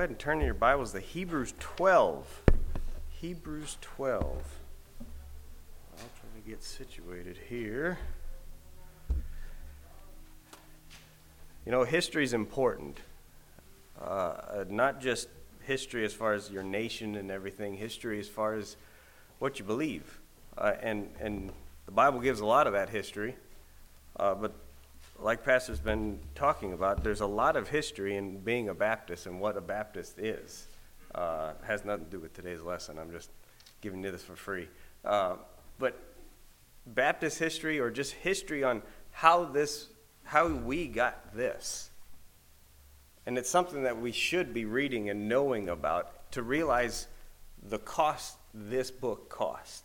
ahead and turn in your Bibles to Hebrews 12. Hebrews 12. I'll try to get situated here. You know, history is important. Not just history as far as your nation and everything, history as far as what you believe. And the Bible gives a lot of that history. But like Pastor's been talking about, there's a lot of history in being a Baptist and what a Baptist is. It has nothing to do with today's lesson. I'm just giving you this for free. But Baptist history, or just history on how we got this. And it's something that we should be reading and knowing about to realize the cost this book cost.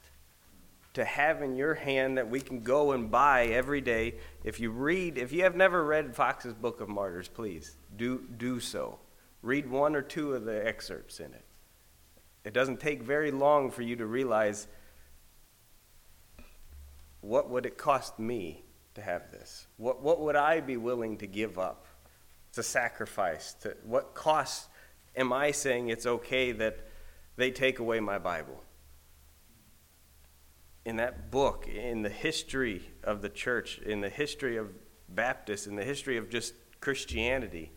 To have in your hand that we can go and buy every day. If you have never read Foxe's Book of Martyrs, please do so. Read one or two of the excerpts in it. It doesn't take very long for you to realize what would it cost me to have this? What would I be willing to give up, to sacrifice? To what cost am I saying it's okay that they take away my Bible? In that book, in the history of the church, in the history of Baptists, in the history of just Christianity,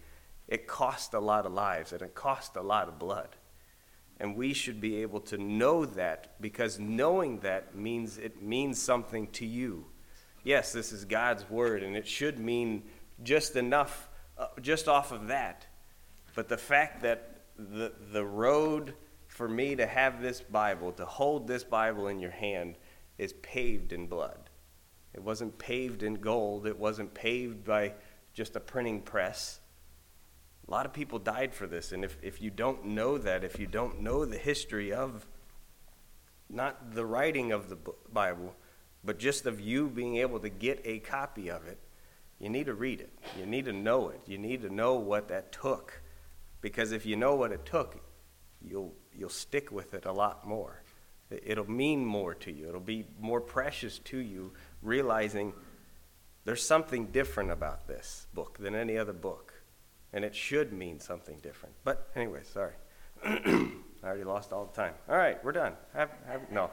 it cost a lot of lives and it cost a lot of blood. And we should be able to know that, because knowing that means something to you. Yes, this is God's word and it should mean just enough, just off of that. But the fact that the road for me to have this Bible, to hold this Bible in your hand, is paved in blood. It wasn't paved in gold. It wasn't paved by just a printing press. A lot of people died for this, and if you don't know that, if you don't know the history of not the writing of the Bible, but just of you being able to get a copy of it, you need to read it. You need to know it. You need to know what that took, because if you know what it took, you'll stick with it a lot more. It'll mean more to you. It'll be more precious to you, realizing there's something different about this book than any other book, and it should mean something different. But anyway, sorry. I already lost all the time. All right, we're done. No.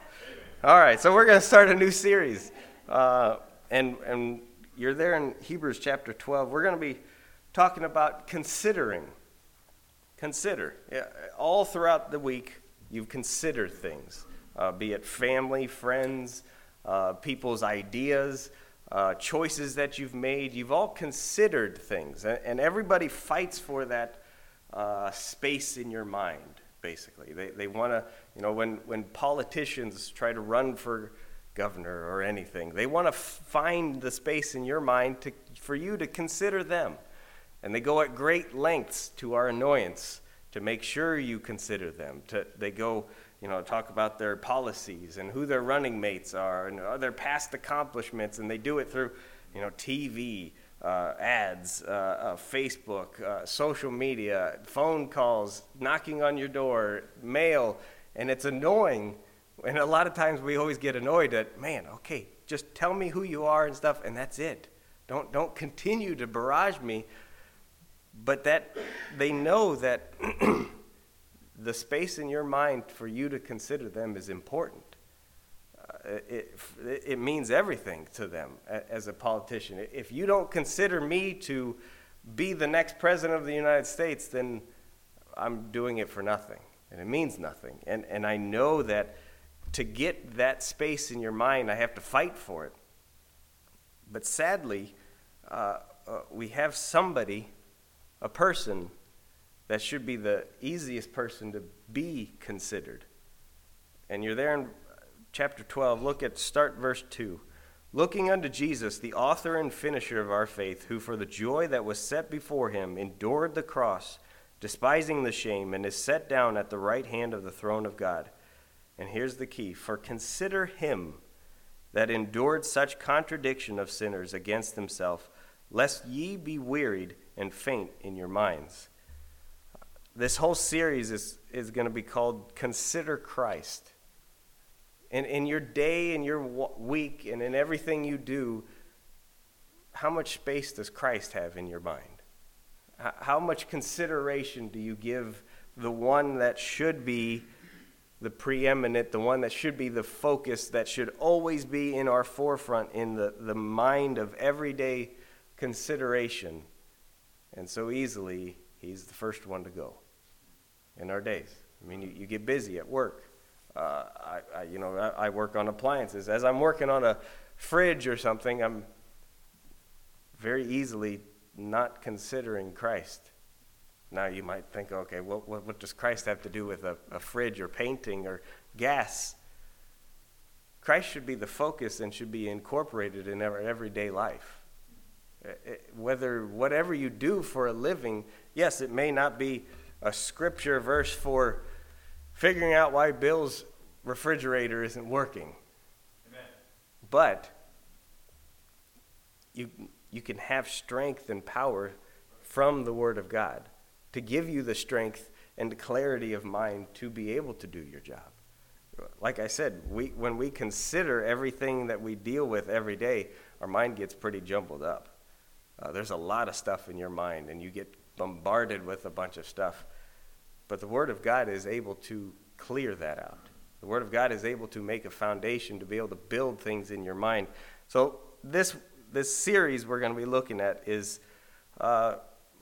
All right, so we're going to start a new series, and you're there in Hebrews chapter 12. We're going to be talking about considering. Consider. All throughout the week, you consider things, be it family, friends, people's ideas, choices that you've made. You've all considered things, and everybody fights for that space in your mind, basically. They want to, you know, when politicians try to run for governor or anything, they want to find the space in your mind for you to consider them. And they go at great lengths, to our annoyance, to make sure you consider them. They go, you know, talk about their policies and who their running mates are and their past accomplishments. And they do it through, you know, TV, ads, Facebook, social media, phone calls, knocking on your door, mail. And it's annoying. And a lot of times we always get annoyed at, man, okay, just tell me who you are and stuff, and that's it. Don't continue to barrage me. But that they know that the space in your mind for you to consider them is important. It means everything to them as a politician. If you don't consider me to be the next president of the United States, then I'm doing it for nothing, and it means nothing. And I know that to get that space in your mind, I have to fight for it. But sadly, we have somebody, a person that should be the easiest person to be considered. And you're there in chapter 12. Start verse 2. Looking unto Jesus, the author and finisher of our faith, who for the joy that was set before him endured the cross, despising the shame, and is set down at the right hand of the throne of God. And here's the key. For consider him that endured such contradiction of sinners against himself, lest ye be wearied and faint in your minds. This whole series is going to be called Consider Christ. And in your day, in your week, and in everything you do, how much space does Christ have in your mind? How much consideration do you give the one that should be the preeminent, the one that should be the focus, that should always be in our forefront in the mind of everyday consideration? And so easily, he's the first one to go in our days. I mean, you get busy at work. I work on appliances. As I'm working on a fridge or something, I'm very easily not considering Christ. Now you might think, okay, what does Christ have to do with a fridge or painting or gas? Christ should be the focus and should be incorporated in our everyday life. Whatever you do for a living, yes, it may not be a scripture verse for figuring out why Bill's refrigerator isn't working. Amen. But you can have strength and power from the Word of God to give you the strength and clarity of mind to be able to do your job. Like I said, when we consider everything that we deal with every day, our mind gets pretty jumbled up. There's a lot of stuff in your mind, and you get bombarded with a bunch of stuff. But the Word of God is able to clear that out. The Word of God is able to make a foundation to be able to build things in your mind. So this series we're going to be looking at is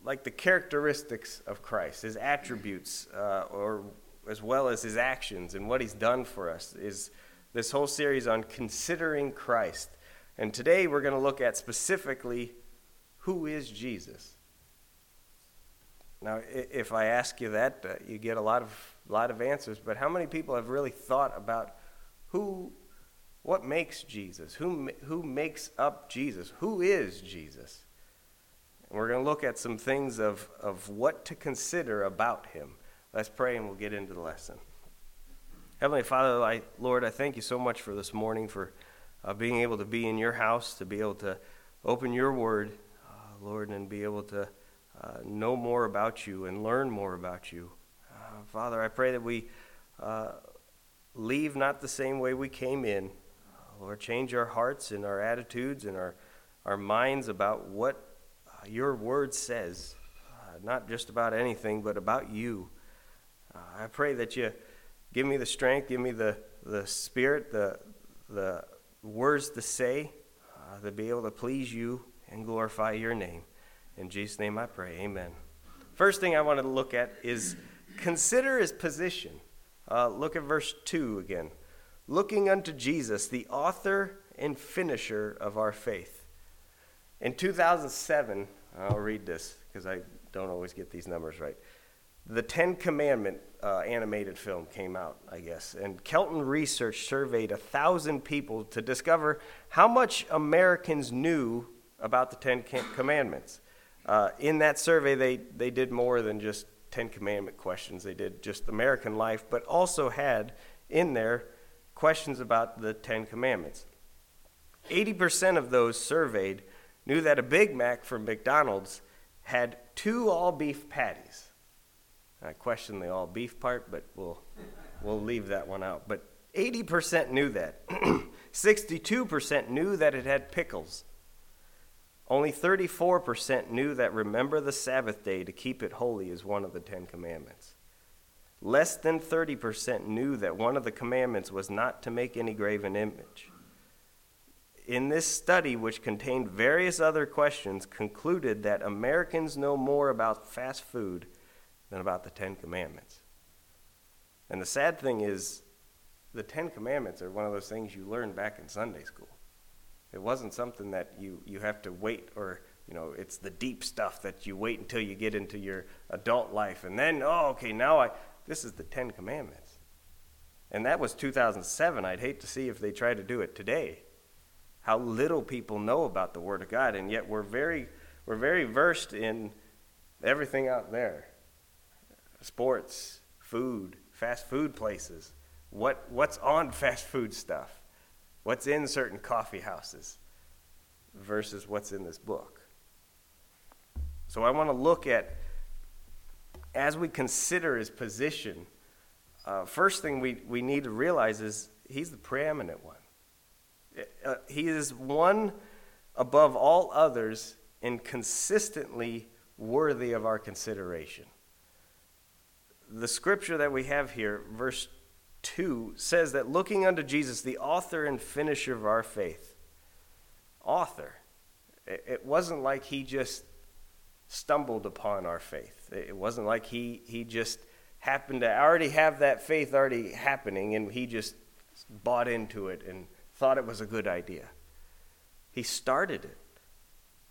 like the characteristics of Christ, his attributes, or as well as his actions and what he's done for us, is this whole series on considering Christ. And today we're going to look at specifically, who is Jesus? Now, if I ask you that, you get a lot of answers, but how many people have really thought about what makes Jesus? Who makes up Jesus? Who is Jesus? We're going to look at some things of what to consider about him. Let's pray and we'll get into the lesson. Heavenly Father, Lord, I thank you so much for this morning, for being able to be in your house, to be able to open your word, Lord, and be able to know more about you and learn more about you. Father, I pray that we leave not the same way we came in. Lord, change our hearts and our attitudes and our minds about what your word says, not just about anything, but about you. I pray that you give me the strength, give me the spirit, the words to say, to be able to please you and glorify your name. In Jesus' name I pray, amen. First thing I wanted to look at is consider his position. Look at verse 2 again. Looking unto Jesus, the author and finisher of our faith. In 2007, I'll read this because I don't always get these numbers right. The Ten Commandment animated film came out, I guess, and Kelton Research surveyed 1,000 people to discover how much Americans knew about the Ten Commandments. In that survey, they did more than just Ten Commandment questions. They did just American life, but also had in there questions about the Ten Commandments. 80% of those surveyed knew that a Big Mac from McDonald's had 2 all-beef patties. I question the all-beef part, but we'll leave that one out. But 80% knew that. 62% knew that it had pickles. Only 34% knew that remember the Sabbath day to keep it holy is one of the Ten Commandments. Less than 30% knew that one of the commandments was not to make any graven image. In this study, which contained various other questions, concluded that Americans know more about fast food than about the Ten Commandments. And the sad thing is, the Ten Commandments are one of those things you learn back in Sunday school. It wasn't something that you have to wait, or, you know, it's the deep stuff that you wait until you get into your adult life. And then, this is the Ten Commandments. And that was 2007. I'd hate to see if they try to do it today. How little people know about the Word of God, and yet we're very versed in everything out there. Sports, food, fast food places, what's on fast food stuff, what's in certain coffee houses versus what's in this book. So I want to look at, as we consider his position, first thing we need to realize is he's the preeminent one. He is one above all others and consistently worthy of our consideration. The scripture that we have here, verse 2, says that looking unto Jesus, the author and finisher of our faith. Author. It wasn't like he just stumbled upon our faith. It wasn't like he just happened to already have that faith already happening, and he just bought into it and thought it was a good idea. He started it.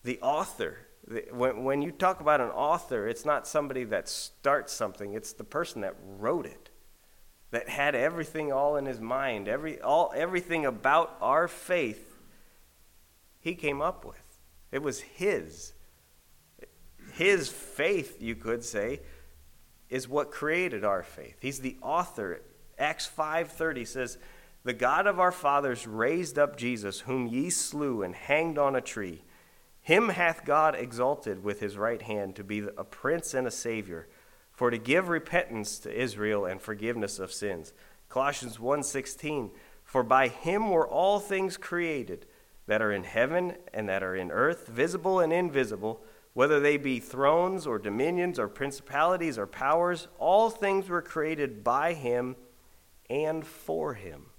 The author. When you talk about an author, it's not somebody that starts something. It's the person that wrote it, that had everything all in his mind, everything about our faith he came up with. It was his. His faith, you could say, is what created our faith. He's the author. Acts 5:30 says, "The God of our fathers raised up Jesus, whom ye slew and hanged on a tree. Him hath God exalted with his right hand to be a prince and a savior, for to give repentance to Israel and forgiveness of sins." Colossians 1:16, "For by him were all things created, that are in heaven and that are in earth, visible and invisible, whether they be thrones or dominions or principalities or powers, all things were created by him and for him.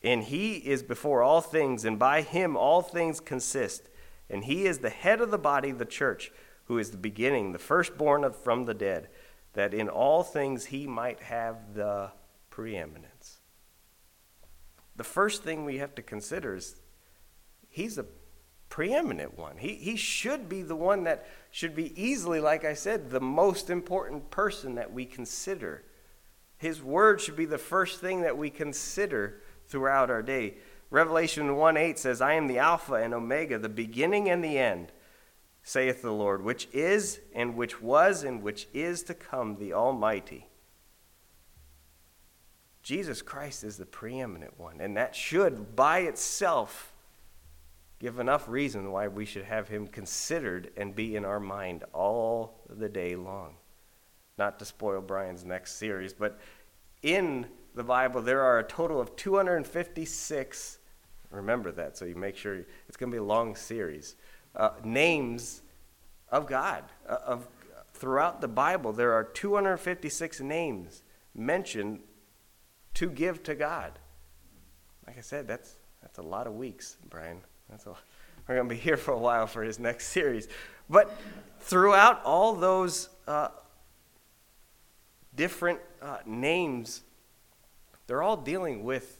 And he is before all things, and by him all things consist. And he is the head of the body, the church, who is the beginning, the firstborn from the dead, that in all things he might have the preeminence." The first thing we have to consider is he's a preeminent one. He should be the one that should be easily, like I said, the most important person that we consider. His word should be the first thing that we consider throughout our day. Revelation 1:8 says, "I am the Alpha and Omega, the beginning and the end, saith the Lord, which is and which was and which is to come, the Almighty." Jesus Christ is the preeminent one, and that should by itself give enough reason why we should have him considered and be in our mind all the day long. Not to spoil Brian's next series, but in the Bible there are a total of 256, remember that so you make sure, it's going to be a long series, names of God. Throughout the Bible there are 256 names mentioned to give to God. Like I said, that's a lot of weeks, Brian. We're going to be here for a while for his next series. But throughout all those different names, they're all dealing with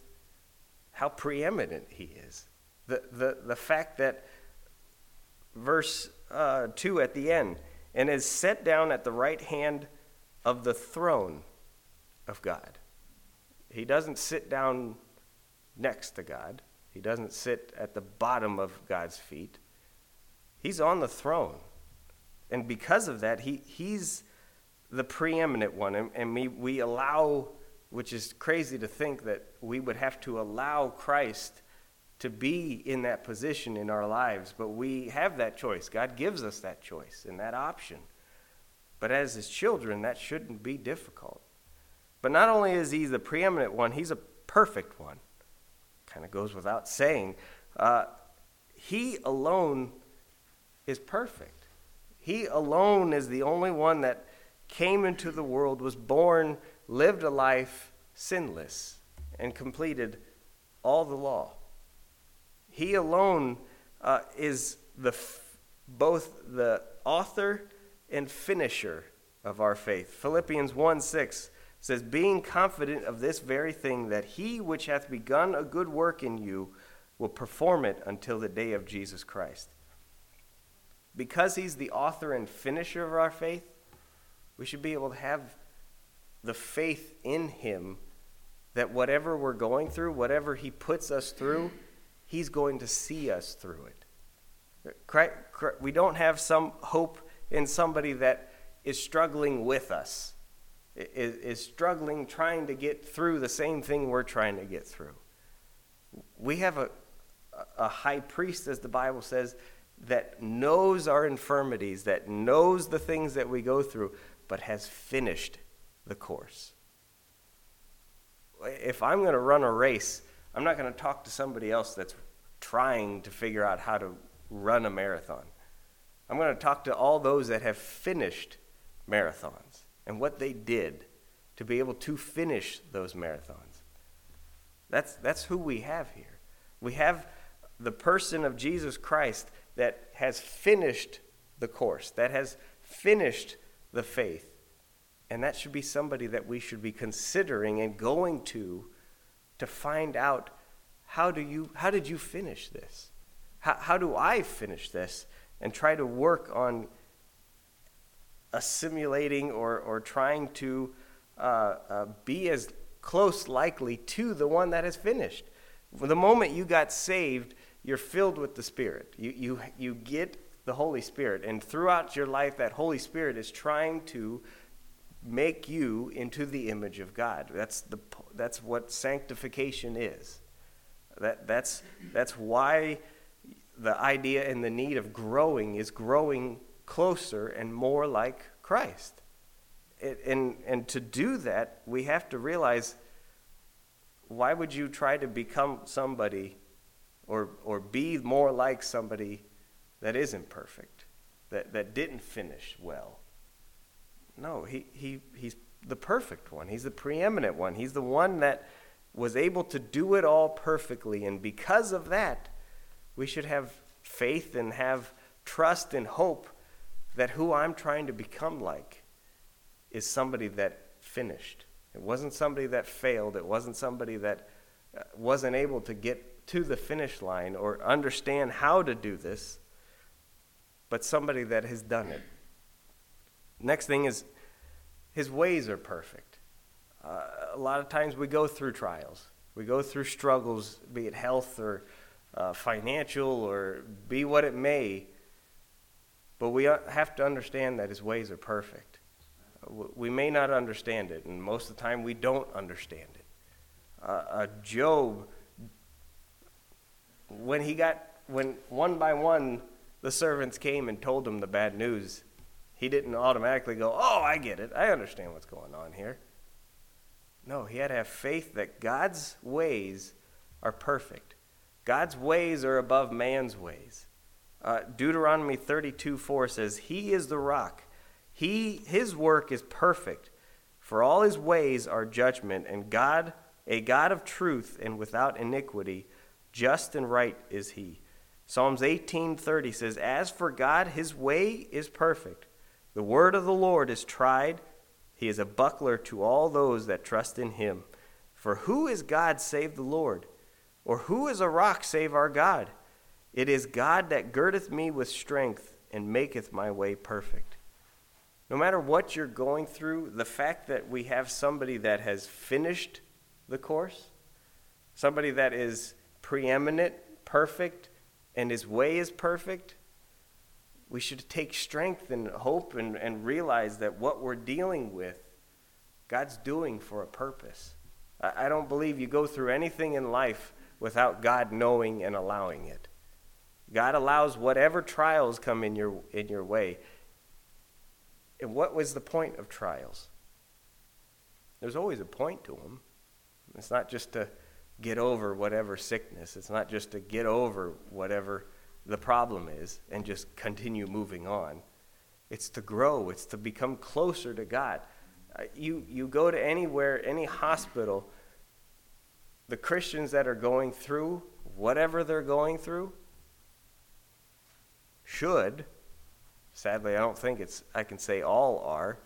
how preeminent he is. The fact that verse 2 at the end, "and is set down at the right hand of the throne of God." He doesn't sit down next to God. He doesn't sit at the bottom of God's feet. He's on the throne. And because of that, he's the preeminent one. And we allow, which is crazy to think that we would have to allow Christ to be in that position in our lives. But we have that choice. God gives us that choice and that option. But as his children, that shouldn't be difficult. But not only is he the preeminent one, he's a perfect one. Kind of goes without saying. He alone is perfect. He alone is the only one that came into the world, was born, lived a life sinless, and completed all the law. He alone is both the author and finisher of our faith. Philippians 1:6 says, "Being confident of this very thing, that he which hath begun a good work in you will perform it until the day of Jesus Christ." Because he's the author and finisher of our faith, we should be able to have the faith in him that whatever we're going through, whatever he puts us through, he's going to see us through it. We don't have some hope in somebody that is struggling with us, is struggling, trying to get through the same thing we're trying to get through. We have a high priest, as the Bible says, that knows our infirmities, that knows the things that we go through, but has finished the course. If I'm going to run a race, I'm not going to talk to somebody else that's trying to figure out how to run a marathon. I'm going to talk to all those that have finished marathons and what they did to be able to finish those marathons. That's who we have here. We have the person of Jesus Christ that has finished the course, that has finished the faith. And that should be somebody that we should be considering and going to find out, how did you finish this? How do I finish this? And try to work on assimilating or trying to be as close likely to the one that has finished. The moment you got saved, you're filled with the Spirit. You get the Holy Spirit. And throughout your life, that Holy Spirit is trying to make you into the image of God. That's what sanctification is. That's why the idea and the need of growing is growing closer and more like Christ. And to do that, we have to realize, why would you try to become somebody or be more like somebody that isn't perfect, that didn't finish well? No, he's the perfect one. He's the preeminent one. He's the one that was able to do it all perfectly. And because of that, we should have faith and have trust and hope that who I'm trying to become like is somebody that finished. It wasn't somebody that failed. It wasn't somebody that wasn't able to get to the finish line or understand how to do this, but somebody that has done it. Next thing is, his ways are perfect. A lot of times we go through trials. We go through struggles, be it health or financial or be what it may, but we have to understand that his ways are perfect. We may not understand it, and most of the time we don't understand it. Job, when one by one the servants came and told him the bad news, he didn't automatically go, "Oh, I get it. I understand what's going on here." No, he had to have faith that God's ways are perfect. God's ways are above man's ways. Deuteronomy 32:4 says, "He is the rock. His work is perfect, for all his ways are judgment, and God, a God of truth and without iniquity, just and right is he." Psalms 18:30 says, "As for God, his way is perfect. The word of the Lord is tried. He is a buckler to all those that trust in him. For who is God save the Lord? Or who is a rock save our God? It is God that girdeth me with strength and maketh my way perfect." No matter what you're going through, the fact that we have somebody that has finished the course, somebody that is preeminent, perfect, and his way is perfect, we should take strength and hope and realize that what we're dealing with, God's doing for a purpose. I don't believe you go through anything in life without God knowing and allowing it. God allows whatever trials come in your way. And what was the point of trials? There's always a point to them. It's not just to get over whatever sickness. It's not just to get over whatever the problem is and just continue moving on. It's to grow. It's to become closer to God. You go to anywhere, any hospital, the Christians that are going through whatever they're going through should, sadly I don't think I can say all are,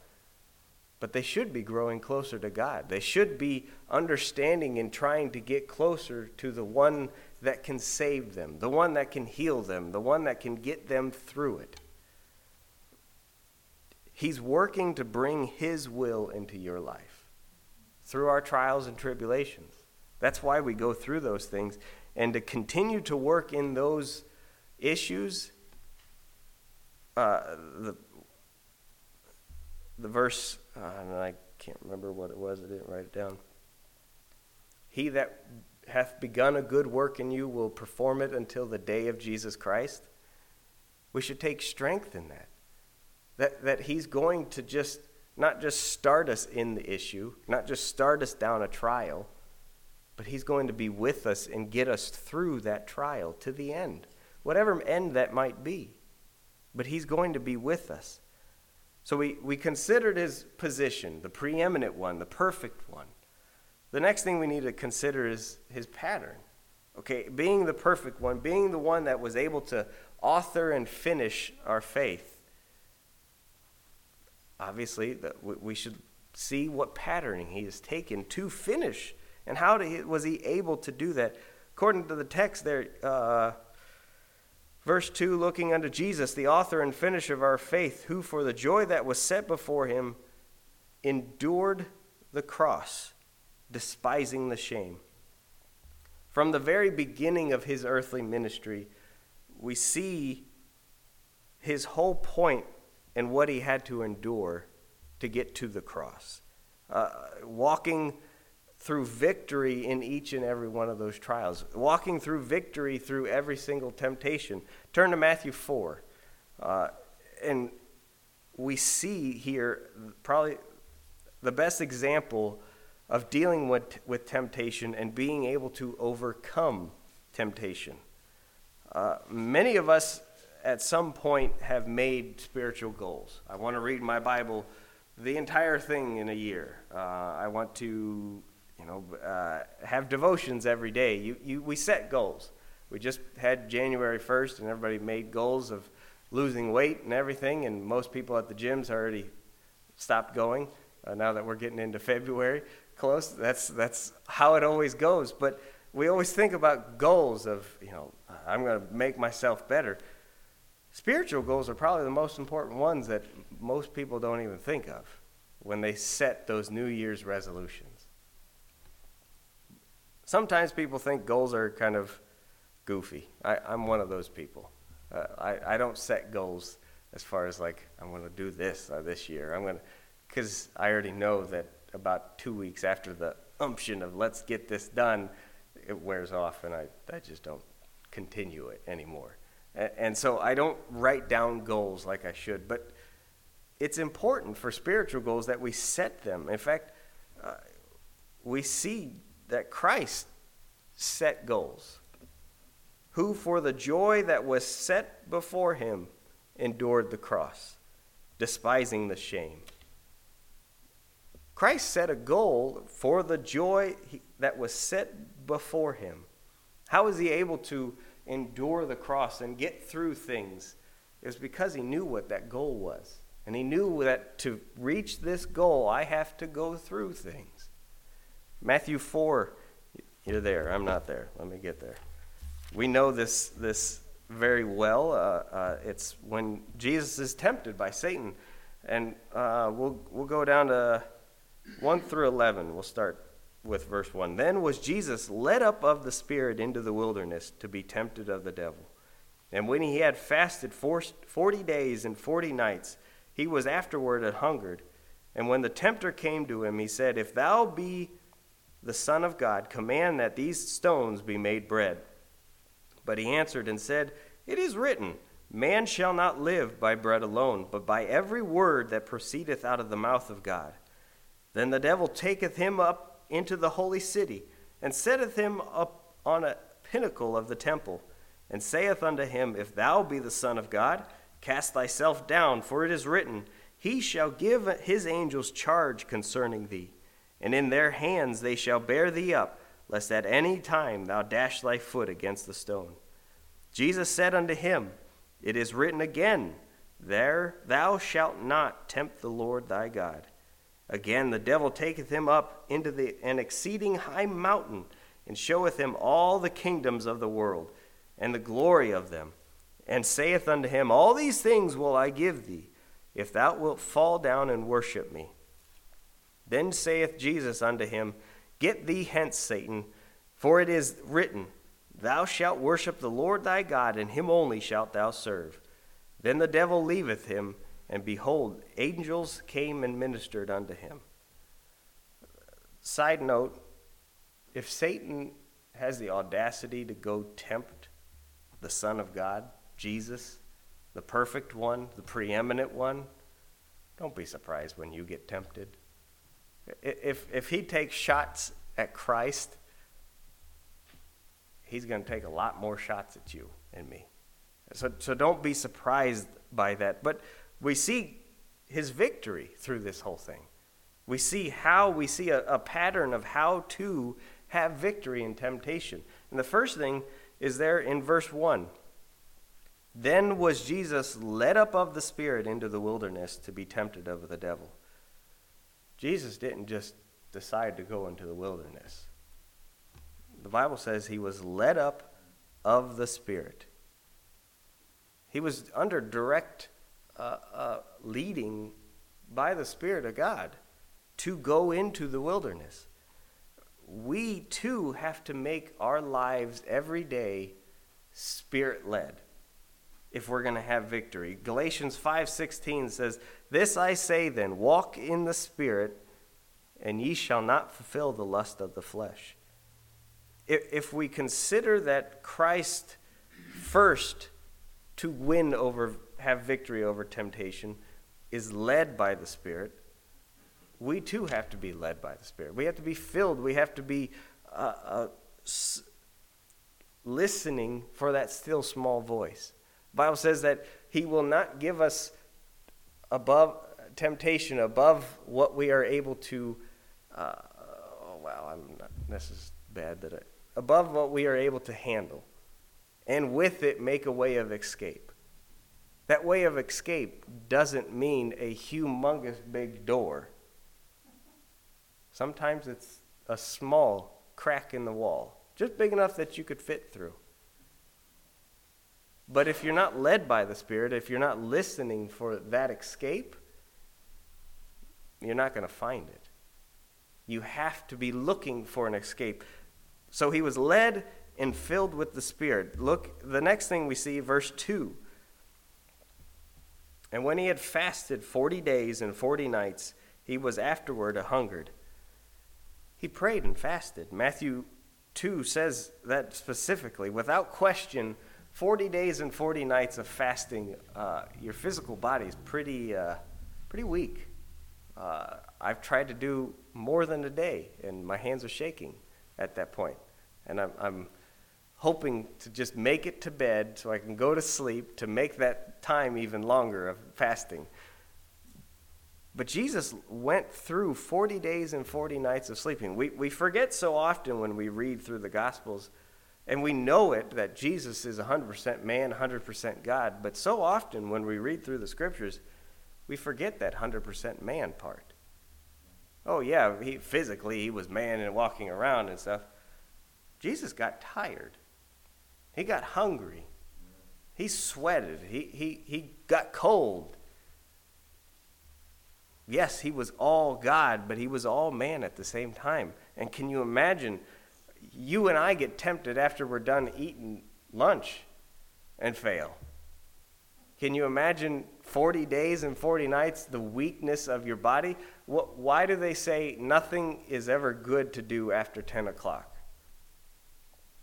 but they should be growing closer to God. They should be understanding and trying to get closer to the one that can save them, the one that can heal them, the one that can get them through it. He's working to bring his will into your life through our trials and tribulations. That's why we go through those things. And to continue to work in those issues, the verse, and I can't remember what it was, I didn't write it down. "He that hath begun a good work in you will perform it until the day of Jesus Christ." We should take strength in that. That he's going to just, not just start us in the issue, not just start us down a trial, but he's going to be with us and get us through that trial to the end, whatever end that might be. but he's going to be with us. So we considered his position, the preeminent one, the perfect one. The next thing we need to consider is his pattern. Okay, being the perfect one, being the one that was able to author and finish our faith. Obviously, we should see what patterning he has taken to finish, and how was he able to do that? According to the text there, verse 2, looking unto Jesus, the author and finisher of our faith, who for the joy that was set before him endured the cross, despising the shame. From the very beginning of his earthly ministry, we see his whole point and what he had to endure to get to the cross. Walking through victory in each and every one of those trials. Walking through victory through every single temptation. Turn to Matthew 4. And we see here probably the best example of dealing with temptation and being able to overcome temptation. Many of us at some point have made spiritual goals. I want to read my Bible, the entire thing in a year. I want to, have devotions every day. We set goals. We just had January 1st, and everybody made goals of losing weight and everything, and most people at the gyms already stopped going now that we're getting into February. Close. That's how it always goes. But we always think about goals of, I'm going to make myself better. Spiritual goals are probably the most important ones that most people don't even think of when they set those New Year's resolutions. Sometimes people think goals are kind of goofy. I'm one of those people. I don't set goals as far as like, I'm going to do this this year. Because I already know that about 2 weeks after the umption of let's get this done, it wears off, and I just don't continue it anymore. And so I don't write down goals like I should, but it's important for spiritual goals that we set them. In fact, we see that Christ set goals, who for the joy that was set before him endured the cross, despising the shame. Christ set a goal for the joy that was set before him. How was he able to endure the cross and get through things? It was because he knew what that goal was. And he knew that to reach this goal, I have to go through things. Matthew 4, you're there. I'm not there. Let me get there. We know this very well. It's when Jesus is tempted by Satan. And we'll go down to 1 through 11, we'll start with verse 1. Then was Jesus led up of the Spirit into the wilderness to be tempted of the devil. And when he had fasted 40 days and 40 nights, he was afterward and hungered. And when the tempter came to him, he said, If thou be the Son of God, command that these stones be made bread. But he answered and said, It is written, Man shall not live by bread alone, but by every word that proceedeth out of the mouth of God. Then the devil taketh him up into the holy city, and setteth him up on a pinnacle of the temple, and saith unto him, If thou be the Son of God, cast thyself down, for it is written, He shall give his angels charge concerning thee, and in their hands they shall bear thee up, lest at any time thou dash thy foot against the stone. Jesus said unto him, It is written again, There thou shalt not tempt the Lord thy God. Again, the devil taketh him up into an exceeding high mountain, and showeth him all the kingdoms of the world, and the glory of them, and saith unto him, All these things will I give thee, if thou wilt fall down and worship me. Then saith Jesus unto him, Get thee hence, Satan, for it is written, Thou shalt worship the Lord thy God, and him only shalt thou serve. Then the devil leaveth him, and behold, angels came and ministered unto him. Side note, if Satan has the audacity to go tempt the Son of God, Jesus, the perfect one, the preeminent one, don't be surprised when you get tempted. If he takes shots at Christ, he's going to take a lot more shots at you and me. So don't be surprised by that. But we see his victory through this whole thing. We see a pattern of how to have victory in temptation. And the first thing is there in verse 1. Then was Jesus led up of the Spirit into the wilderness to be tempted of the devil. Jesus didn't just decide to go into the wilderness. The Bible says he was led up of the Spirit. He was under direct leading by the Spirit of God to go into the wilderness. We too have to make our lives every day Spirit-led if we're going to have victory. Galatians 5:16 says, "This I say then, walk in the Spirit, and ye shall not fulfill the lust of the flesh." If we consider that Christ first to win over, have victory over temptation, is led by the Spirit, we too have to be led by the Spirit. We have to be filled. We have to be listening for that still small voice. The Bible says that he will not give us above temptation above what we are able to, above what we are able to handle, and with it make a way of escape. That way of escape doesn't mean a humongous big door. Sometimes it's a small crack in the wall, just big enough that you could fit through. But if you're not led by the Spirit, if you're not listening for that escape, you're not going to find it. You have to be looking for an escape. So he was led and filled with the Spirit. Look, the next thing we see, verse 2. And when he had fasted 40 days and 40 nights, he was afterward hungered. He prayed and fasted. Matthew 2 says that specifically. Without question, 40 days and 40 nights of fasting, your physical body is pretty weak. I've tried to do more than a day, and my hands are shaking at that point. And I'm hoping to just make it to bed so I can go to sleep to make that time even longer of fasting. But Jesus went through 40 days and 40 nights of sleeping. We forget so often when we read through the Gospels, and we know it, that Jesus is 100% man, 100% God. But so often when we read through the Scriptures, we forget that 100% man part. Oh yeah, he was man and walking around and stuff. Jesus got tired. He got hungry. He sweated. He got cold. Yes, he was all God, but he was all man at the same time. And can you imagine, you and I get tempted after we're done eating lunch and fail. Can you imagine 40 days and 40 nights, the weakness of your body? Why do they say nothing is ever good to do after 10 o'clock?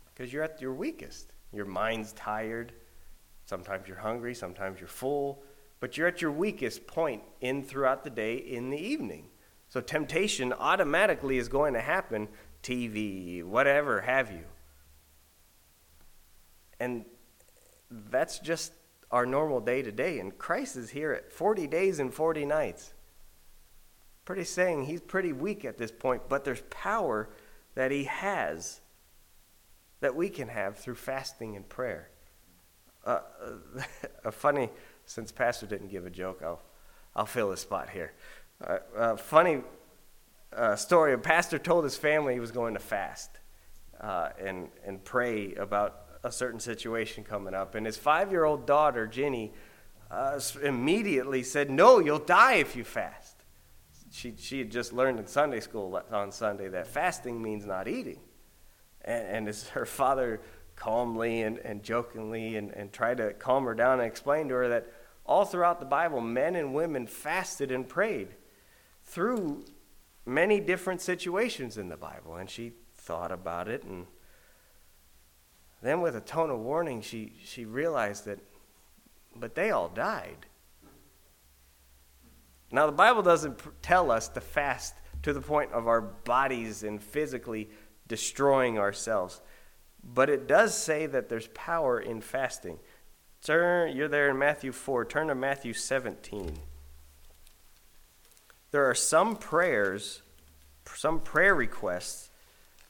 Because you're at your weakest. Your mind's tired. Sometimes you're hungry. Sometimes you're full. But you're at your weakest point throughout the day in the evening. So temptation automatically is going to happen. TV, whatever have you. And that's just our normal day-to-day, and Christ is here at 40 days and 40 nights. He's pretty weak at this point, but there's power that he has that we can have through fasting and prayer. A funny, since Pastor didn't give a joke, I'll fill his spot here. A story. A pastor told his family he was going to fast and pray about a certain situation coming up, and his 5-year-old daughter Jenny immediately said, "No, you'll die if you fast." She had just learned in Sunday school on Sunday that fasting means not eating, and as her father calmly and jokingly and tried to calm her down and explain to her that all throughout the Bible, men and women fasted and prayed through many different situations in the Bible, and she thought about it, and then with a tone of warning, she realized that, but they all died. Now, the Bible doesn't tell us to fast to the point of our bodies and physically destroying ourselves, but it does say that there's power in fasting. Sir, you're there in Matthew 4. Turn to Matthew 17. There are some prayers, some prayer requests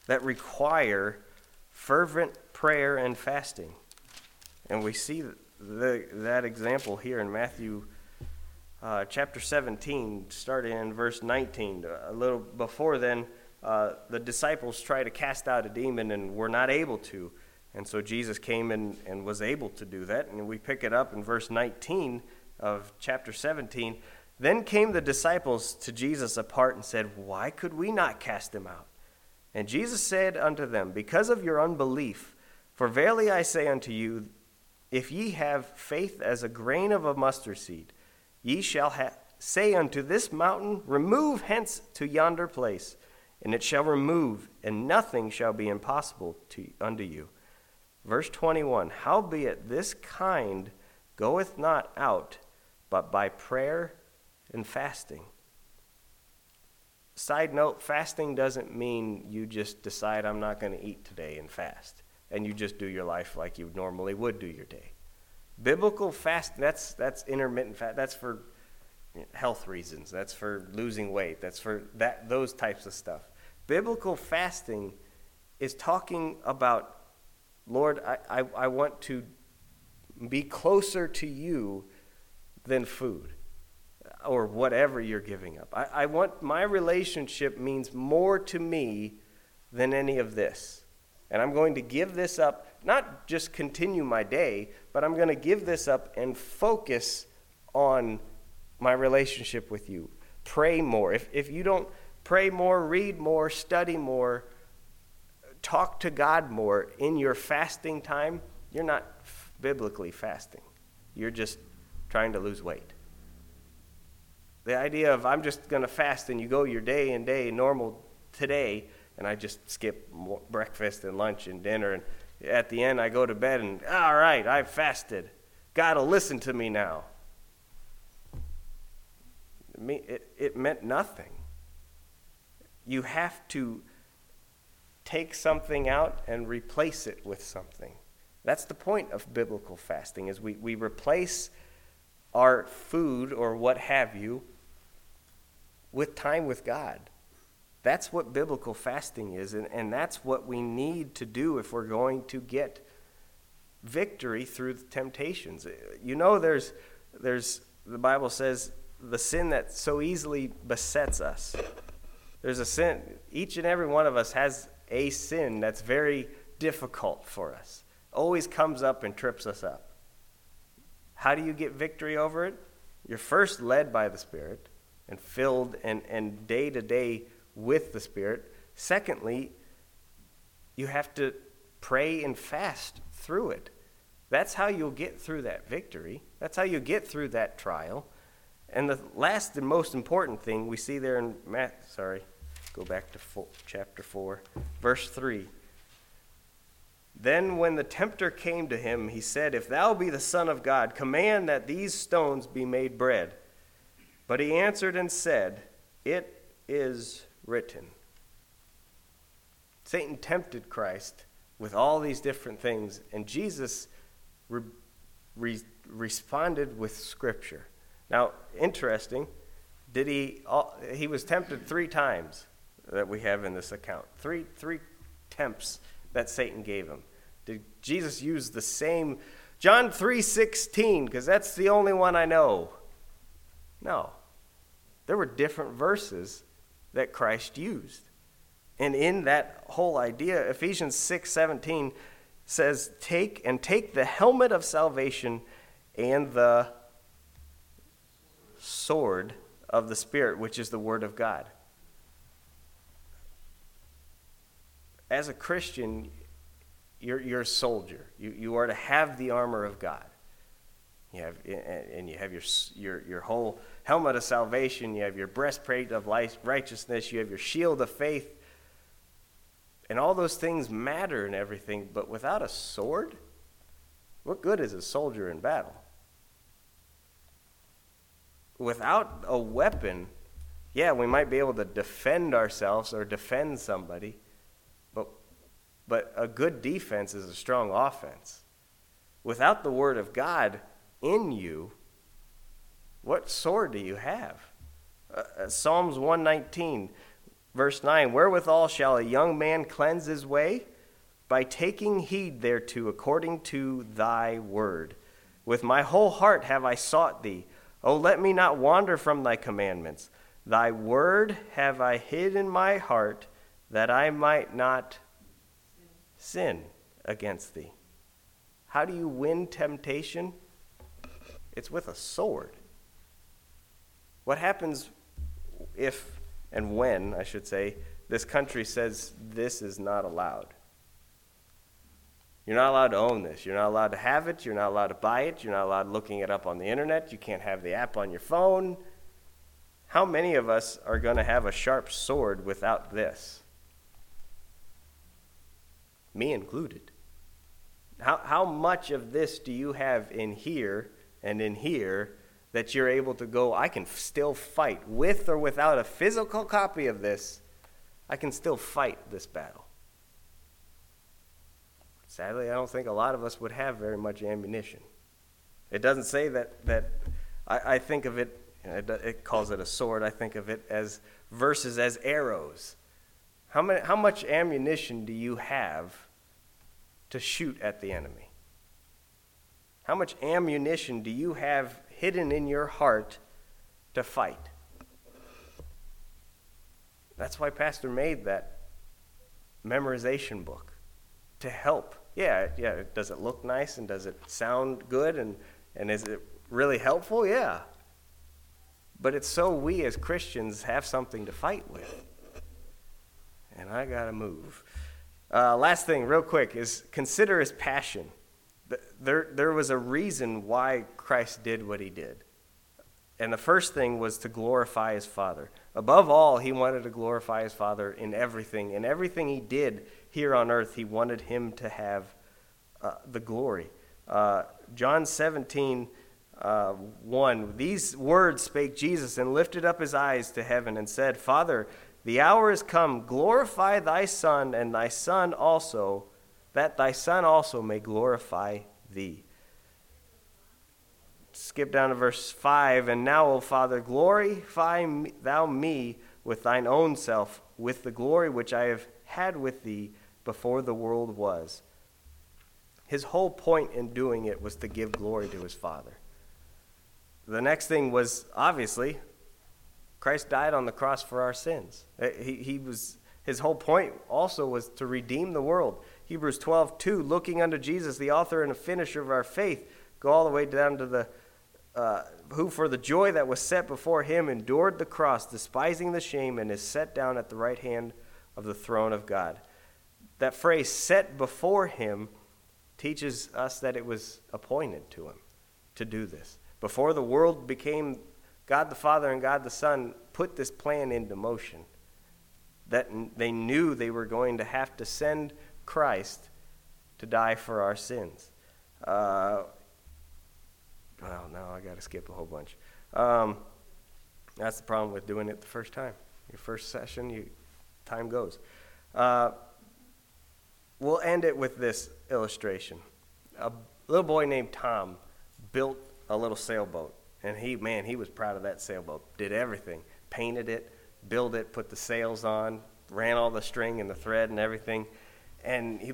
that require fervent prayer and fasting. And we see that example here in Matthew chapter 17, starting in verse 19. A little before then, the disciples tried to cast out a demon and were not able to. And so Jesus came and was able to do that. And we pick it up in verse 19 of chapter 17. Then came the disciples to Jesus apart and said, "Why could we not cast them out?" And Jesus said unto them, "Because of your unbelief. For verily I say unto you, if ye have faith as a grain of a mustard seed, ye shall say unto this mountain, Remove hence to yonder place, and it shall remove, and nothing shall be impossible unto you." Verse 21, "Howbeit this kind goeth not out, but by prayer and fasting." Side note, fasting doesn't mean you just decide I'm not going to eat today and fast, and you just do your life like you normally would do your day. Biblical fast, that's intermittent fast. That's for health reasons. That's for losing weight. That's for those types of stuff. Biblical fasting is talking about, Lord, I want to be closer to you than food or whatever you're giving up. I want my relationship means more to me than any of this. And I'm going to give this up, not just continue my day, but I'm going to give this up and focus on my relationship with you. Pray more. If you don't pray more, read more, study more, talk to God more in your fasting time, you're not biblically fasting. You're just trying to lose weight. The idea of I'm just going to fast and you go your day and day normal today, and I just skip breakfast and lunch and dinner, and at the end I go to bed and, all right, I've fasted. God will listen to me now. It meant nothing. You have to take something out and replace it with something. That's the point of biblical fasting, is we replace our food or what have you with time with God. That's what biblical fasting is, and that's what we need to do if we're going to get victory through the temptations. You know, there's the Bible says the sin that so easily besets us. There's a sin. Each and every one of us has a sin that's very difficult for us. Always comes up and trips us up. How do you get victory over it? You're first led by the Spirit and filled and day to day with the Spirit. Secondly, you have to pray and fast through it. That's how you'll get through that victory. That's how you get through that trial. And the last and most important thing we see there in go back to chapter 4, verse 3. Then when the tempter came to him, he said, "If thou be the Son of God, command that these stones be made bread." But he answered and said, "It is written." Satan tempted Christ with all these different things, and Jesus responded with Scripture. Now, interesting, he was tempted 3 times that we have in this account. Three tempts that Satan gave him. Did Jesus use the same John 3:16 because that's the only one I know? No. There were different verses that Christ used. And in that whole idea, Ephesians 6:17 says, take the helmet of salvation and the sword of the Spirit, which is the Word of God. As a Christian, you're a soldier. You are to have the armor of God. You have your whole helmet of salvation. You have your breastplate of righteousness. You have your shield of faith. And all those things matter and everything, but without a sword, what good is a soldier in battle? Without a weapon, we might be able to defend ourselves or defend somebody, but a good defense is a strong offense. Without the word of God in you, what sword do you have? Psalms 119, verse 9, wherewithal shall a young man cleanse his way? By taking heed thereto according to thy word. With my whole heart have I sought thee. O let me not wander from thy commandments. Thy word have I hid in my heart, that I might not sin against thee. How do you win temptation? It's with a sword. What happens if, and when, I should say, this country says this is not allowed? You're not allowed to own this. You're not allowed to have it. You're not allowed to buy it. You're not allowed looking it up on the internet. You can't have the app on your phone. How many of us are going to have a sharp sword without this? Me included. How much of this do you have in here and in here that you're able to go, I can still fight with or without a physical copy of this? I can still fight this battle. Sadly, I don't think a lot of us would have very much ammunition. It doesn't say that I think of it, it calls it a sword. I think of it as verses as arrows. How much ammunition do you have to shoot at the enemy? How much ammunition do you have hidden in your heart to fight? That's why Pastor made that memorization book. To help. Yeah. Does it look nice and does it sound good and is it really helpful? Yeah. But it's so we as Christians have something to fight with. And I gotta move. Last thing, real quick, is consider his passion. There was a reason why Christ did what he did. And the first thing was to glorify his Father. Above all, he wanted to glorify his Father in everything. In everything he did here on earth, he wanted him to have the glory. John 17, 1, these words spake Jesus and lifted up his eyes to heaven and said, Father, the hour is come, glorify thy Son and thy Son also, that thy Son also may glorify thee. Skip down to verse 5, and now, O Father, glorify thou me with thine own self, with the glory which I have had with thee before the world was. His whole point in doing it was to give glory to his Father. The next thing was, obviously, Christ died on the cross for our sins. His whole point also was to redeem the world. Hebrews 12:2, looking unto Jesus, the author and the finisher of our faith, go all the way down to the who for the joy that was set before him endured the cross, despising the shame, and is set down at the right hand of the throne of God. That phrase, set before him, teaches us that it was appointed to him to do this. Before the world became, God the Father and God the Son put this plan into motion, that they knew they were going to have to send Christ to die for our sins. Well, now I got to skip a whole bunch. That's the problem with doing it the first time. Your first session, time goes. We'll end it with this illustration. A little boy named Tom built a little sailboat, and he was proud of that sailboat. Did everything, painted it, built it, put the sails on, ran all the string and the thread and everything, and he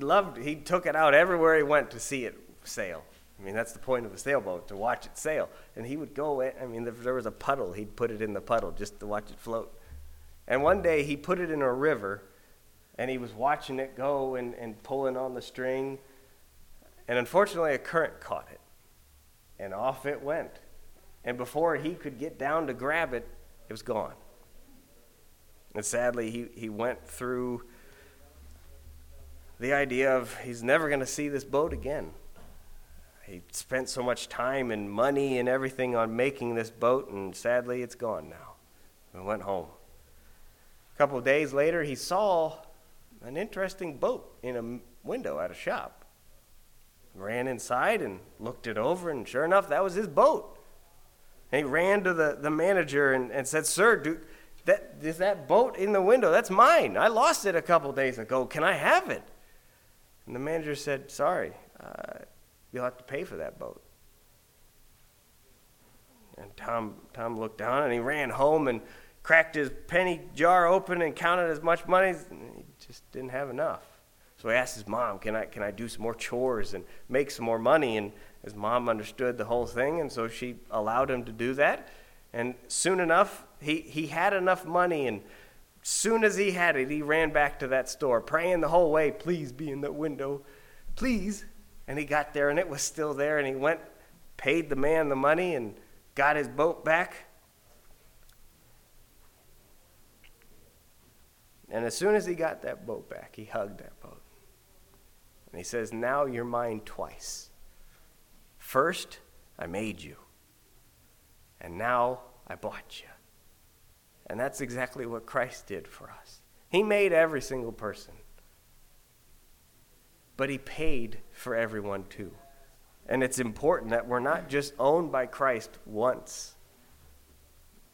took it out everywhere he went to see it sail. I mean, that's the point of a sailboat, to watch it sail. And he would go, if there was a puddle, he'd put it in the puddle just to watch it float. And one day he put it in a river, and he was watching it go and pulling on the string. And unfortunately, a current caught it, and off it went. And before he could get down to grab it, it was gone. And sadly, he went through the idea of he's never going to see this boat again. He spent so much time and money and everything on making this boat, and sadly, it's gone now. We went home. A couple of days later, he saw an interesting boat in a window at a shop. Ran inside and looked it over, and sure enough, that was his boat. And he ran to the manager and said, Sir, is that boat in the window? That's mine. I lost it a couple of days ago. Can I have it? And the manager said, Sorry, You'll have to pay for that boat. And Tom looked down and he ran home and cracked his penny jar open and counted as much money, and he just didn't have enough. So he asked his mom, can I do some more chores and make some more money? And his mom understood the whole thing, and so she allowed him to do that. And soon enough, he had enough money, and soon as he had it, he ran back to that store, praying the whole way, please be in the window, please. And he got there, and it was still there, and he went, paid the man the money, and got his boat back. And as soon as he got that boat back, he hugged that boat. And he says, now you're mine twice. First, I made you. And now I bought you. And that's exactly what Christ did for us. He made every single person. But he paid for everyone too. And it's important that we're not just owned by Christ once.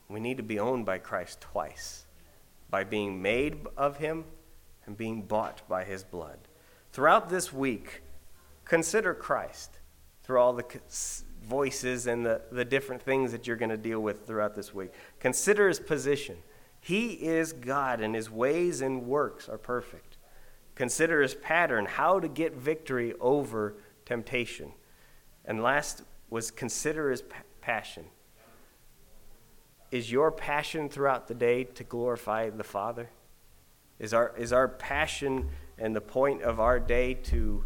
We need to be owned by Christ twice. By being made of him and being bought by his blood. Throughout this week, consider Christ through all the voices and the different things that you're going to deal with throughout this week. Consider his position. He is God, and his ways and works are perfect. Consider his pattern, how to get victory over temptation. And last was consider his passion. Is your passion throughout the day to glorify the Father? Is our passion and the point of our day to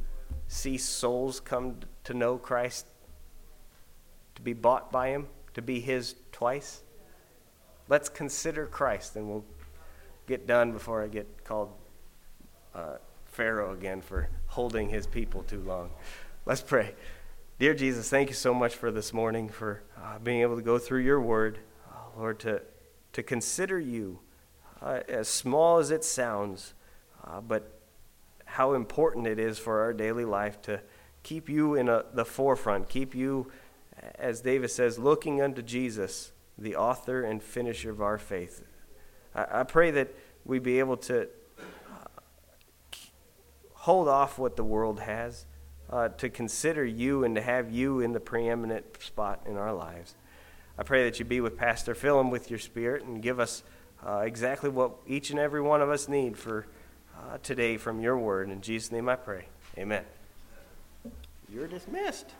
see souls come to know Christ? To be bought by him, to be his twice? Let's consider Christ, and we'll get done before I get called Pharaoh again for holding his people too long. Let's pray. Dear Jesus, thank you so much for this morning, for being able to go through your word, Lord, to consider you, as small as it sounds, but how important it is for our daily life to keep you in the forefront, keep you, as David says, looking unto Jesus, the author and finisher of our faith. I pray that we be able to hold off what the world has, to consider you and to have you in the preeminent spot in our lives. I pray that you be with Pastor Phil and with your spirit, and give us exactly what each and every one of us need for today from your word. In Jesus' name I pray. Amen. You're dismissed.